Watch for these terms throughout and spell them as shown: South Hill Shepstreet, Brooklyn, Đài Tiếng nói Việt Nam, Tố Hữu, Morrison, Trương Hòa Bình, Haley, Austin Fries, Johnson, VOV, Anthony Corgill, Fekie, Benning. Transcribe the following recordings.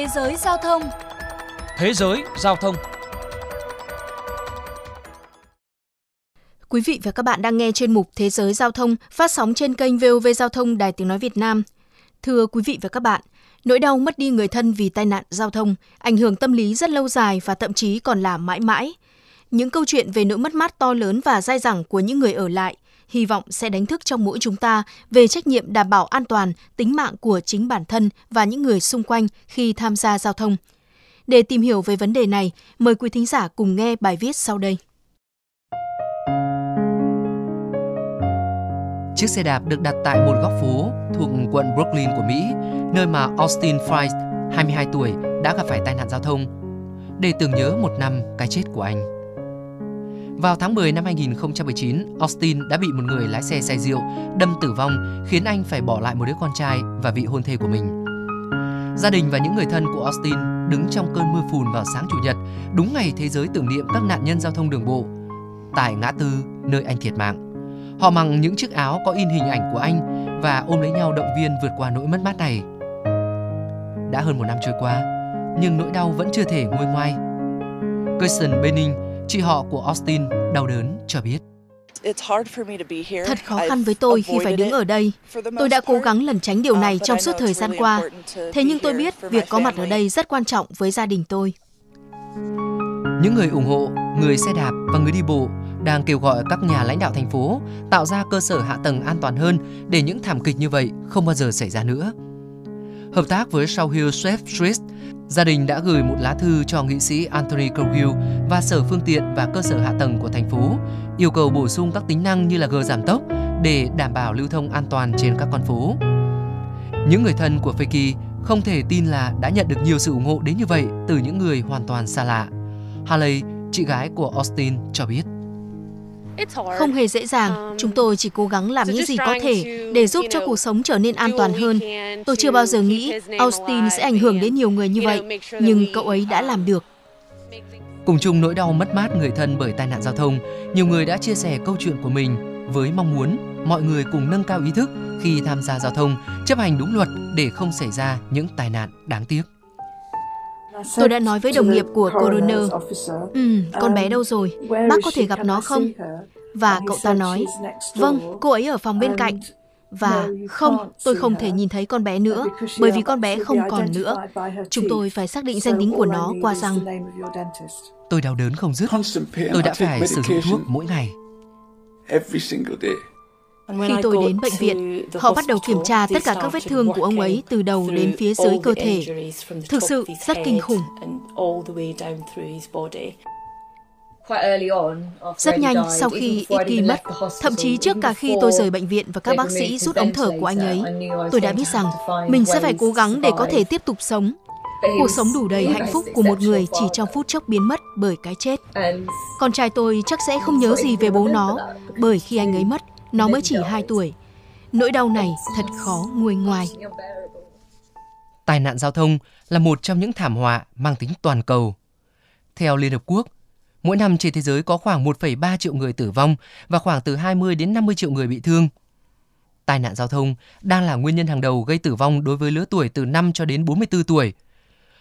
thế giới giao thông. Thế giới giao thông. Quý vị và các bạn đang nghe chuyên mục Thế giới giao thông phát sóng trên kênh VOV Giao thông Đài Tiếng nói Việt Nam. Thưa quý vị và các bạn, nỗi đau mất đi người thân vì tai nạn giao thông ảnh hưởng tâm lý rất lâu dài và thậm chí còn là mãi mãi. Những câu chuyện về nỗi mất mát to lớn và dai dẳng của những người ở lại hy vọng sẽ đánh thức trong mỗi chúng ta về trách nhiệm đảm bảo an toàn, tính mạng của chính bản thân và những người xung quanh khi tham gia giao thông. Để tìm hiểu về vấn đề này, mời quý thính giả cùng nghe bài viết sau đây. Chiếc xe đạp được đặt tại một góc phố thuộc quận Brooklyn của Mỹ, nơi mà Austin Fries, 22 tuổi, đã gặp phải tai nạn giao thông, để tưởng nhớ một năm cái chết của anh. Vào tháng 10 năm 2019, Austin đã bị một người lái xe say rượu đâm tử vong, khiến anh phải bỏ lại một đứa con trai và vị hôn thê của mình. Gia đình và những người thân của Austin đứng trong cơn mưa phùn vào sáng Chủ nhật, đúng ngày thế giới tưởng niệm các nạn nhân giao thông đường bộ, tại ngã tư nơi anh thiệt mạng. Họ mặc những chiếc áo có in hình ảnh của anh và ôm lấy nhau động viên vượt qua nỗi mất mát này. Đã hơn một năm trôi qua, nhưng nỗi đau vẫn chưa thể nguôi ngoai. Benning, chị họ của Austin, đau đớn cho biết. Thật khó khăn với tôi khi phải đứng ở đây. Tôi đã cố gắng lẩn tránh điều này trong suốt thời gian qua. Thế nhưng tôi biết việc có mặt ở đây rất quan trọng với gia đình tôi. Những người ủng hộ, người xe đạp và người đi bộ đang kêu gọi các nhà lãnh đạo thành phố tạo ra cơ sở hạ tầng an toàn hơn để những thảm kịch như vậy không bao giờ xảy ra nữa. Hợp tác với South Hill Shepstreet, gia đình đã gửi một lá thư cho nghị sĩ Anthony Corgill và Sở Phương tiện và Cơ sở Hạ tầng của thành phố, yêu cầu bổ sung các tính năng như là gờ giảm tốc để đảm bảo lưu thông an toàn trên các con phố. Những người thân của Fekie không thể tin là đã nhận được nhiều sự ủng hộ đến như vậy từ những người hoàn toàn xa lạ. Haley, chị gái của Austin, cho biết. Không hề dễ dàng, chúng tôi chỉ cố gắng làm những gì có thể để giúp cho cuộc sống trở nên an toàn hơn. Tôi chưa bao giờ nghĩ Austin sẽ ảnh hưởng đến nhiều người như vậy, nhưng cậu ấy đã làm được. Cùng chung nỗi đau mất mát người thân bởi tai nạn giao thông, nhiều người đã chia sẻ câu chuyện của mình với mong muốn mọi người cùng nâng cao ý thức khi tham gia giao thông, chấp hành đúng luật để không xảy ra những tai nạn đáng tiếc. Tôi đã nói với đồng nghiệp của coroner, con bé đâu rồi, bác có thể gặp nó không? Và cậu ta nói, vâng, cô ấy ở phòng bên cạnh. Và không, tôi không thể nhìn thấy con bé nữa, bởi vì con bé không còn nữa. Chúng tôi phải xác định danh tính của nó qua răng. Tôi đau đớn không dứt, tôi đã phải sử dụng thuốc mỗi ngày. Khi tôi đến bệnh viện, họ bắt đầu kiểm tra tất cả các vết thương của ông ấy từ đầu đến phía dưới cơ thể. Thực sự rất kinh khủng. Rất nhanh sau khi Fekie mất, thậm chí trước cả khi tôi rời bệnh viện và các bác sĩ rút ống thở của anh ấy, tôi đã biết rằng mình sẽ phải cố gắng để có thể tiếp tục sống. Cuộc sống đủ đầy hạnh phúc của một người chỉ trong phút chốc biến mất bởi cái chết. Con trai tôi chắc sẽ không nhớ gì về bố nó, bởi khi anh ấy mất, nó mới chỉ 2 tuổi. Nỗi đau này thật khó nguôi ngoai. Tai nạn giao thông là một trong những thảm họa mang tính toàn cầu. Theo Liên Hợp Quốc, mỗi năm trên thế giới có khoảng 1,3 triệu người tử vong và khoảng từ 20 đến 50 triệu người bị thương. Tai nạn giao thông đang là nguyên nhân hàng đầu gây tử vong đối với lứa tuổi từ 5 cho đến 44 tuổi.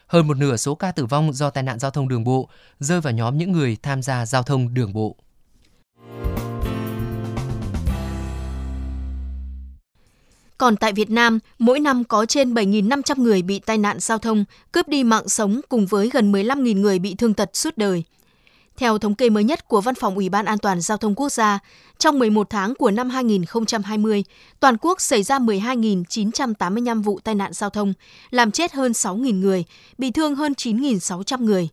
Hơn một nửa số ca tử vong do tai nạn giao thông đường bộ rơi vào nhóm những người tham gia giao thông đường bộ. Còn tại Việt Nam, mỗi năm có trên 7.500 người bị tai nạn giao thông, cướp đi mạng sống cùng với gần 15.000 người bị thương tật suốt đời. Theo thống kê mới nhất của Văn phòng Ủy ban An toàn Giao thông Quốc gia, trong 11 tháng của năm 2020, toàn quốc xảy ra 12.985 vụ tai nạn giao thông, làm chết hơn 6.000 người, bị thương hơn 9.600 người.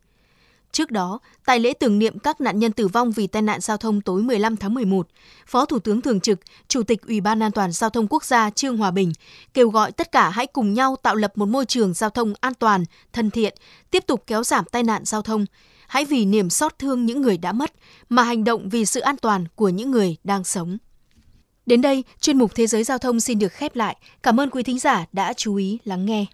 Trước đó, tại lễ tưởng niệm các nạn nhân tử vong vì tai nạn giao thông tối 15 tháng 11, Phó Thủ tướng Thường trực, Chủ tịch Ủy ban An toàn Giao thông Quốc gia Trương Hòa Bình kêu gọi tất cả hãy cùng nhau tạo lập một môi trường giao thông an toàn, thân thiện, tiếp tục kéo giảm tai nạn giao thông. Hãy vì niềm xót thương những người đã mất mà hành động vì sự an toàn của những người đang sống. Đến đây, chuyên mục Thế giới Giao thông xin được khép lại. Cảm ơn quý thính giả đã chú ý lắng nghe.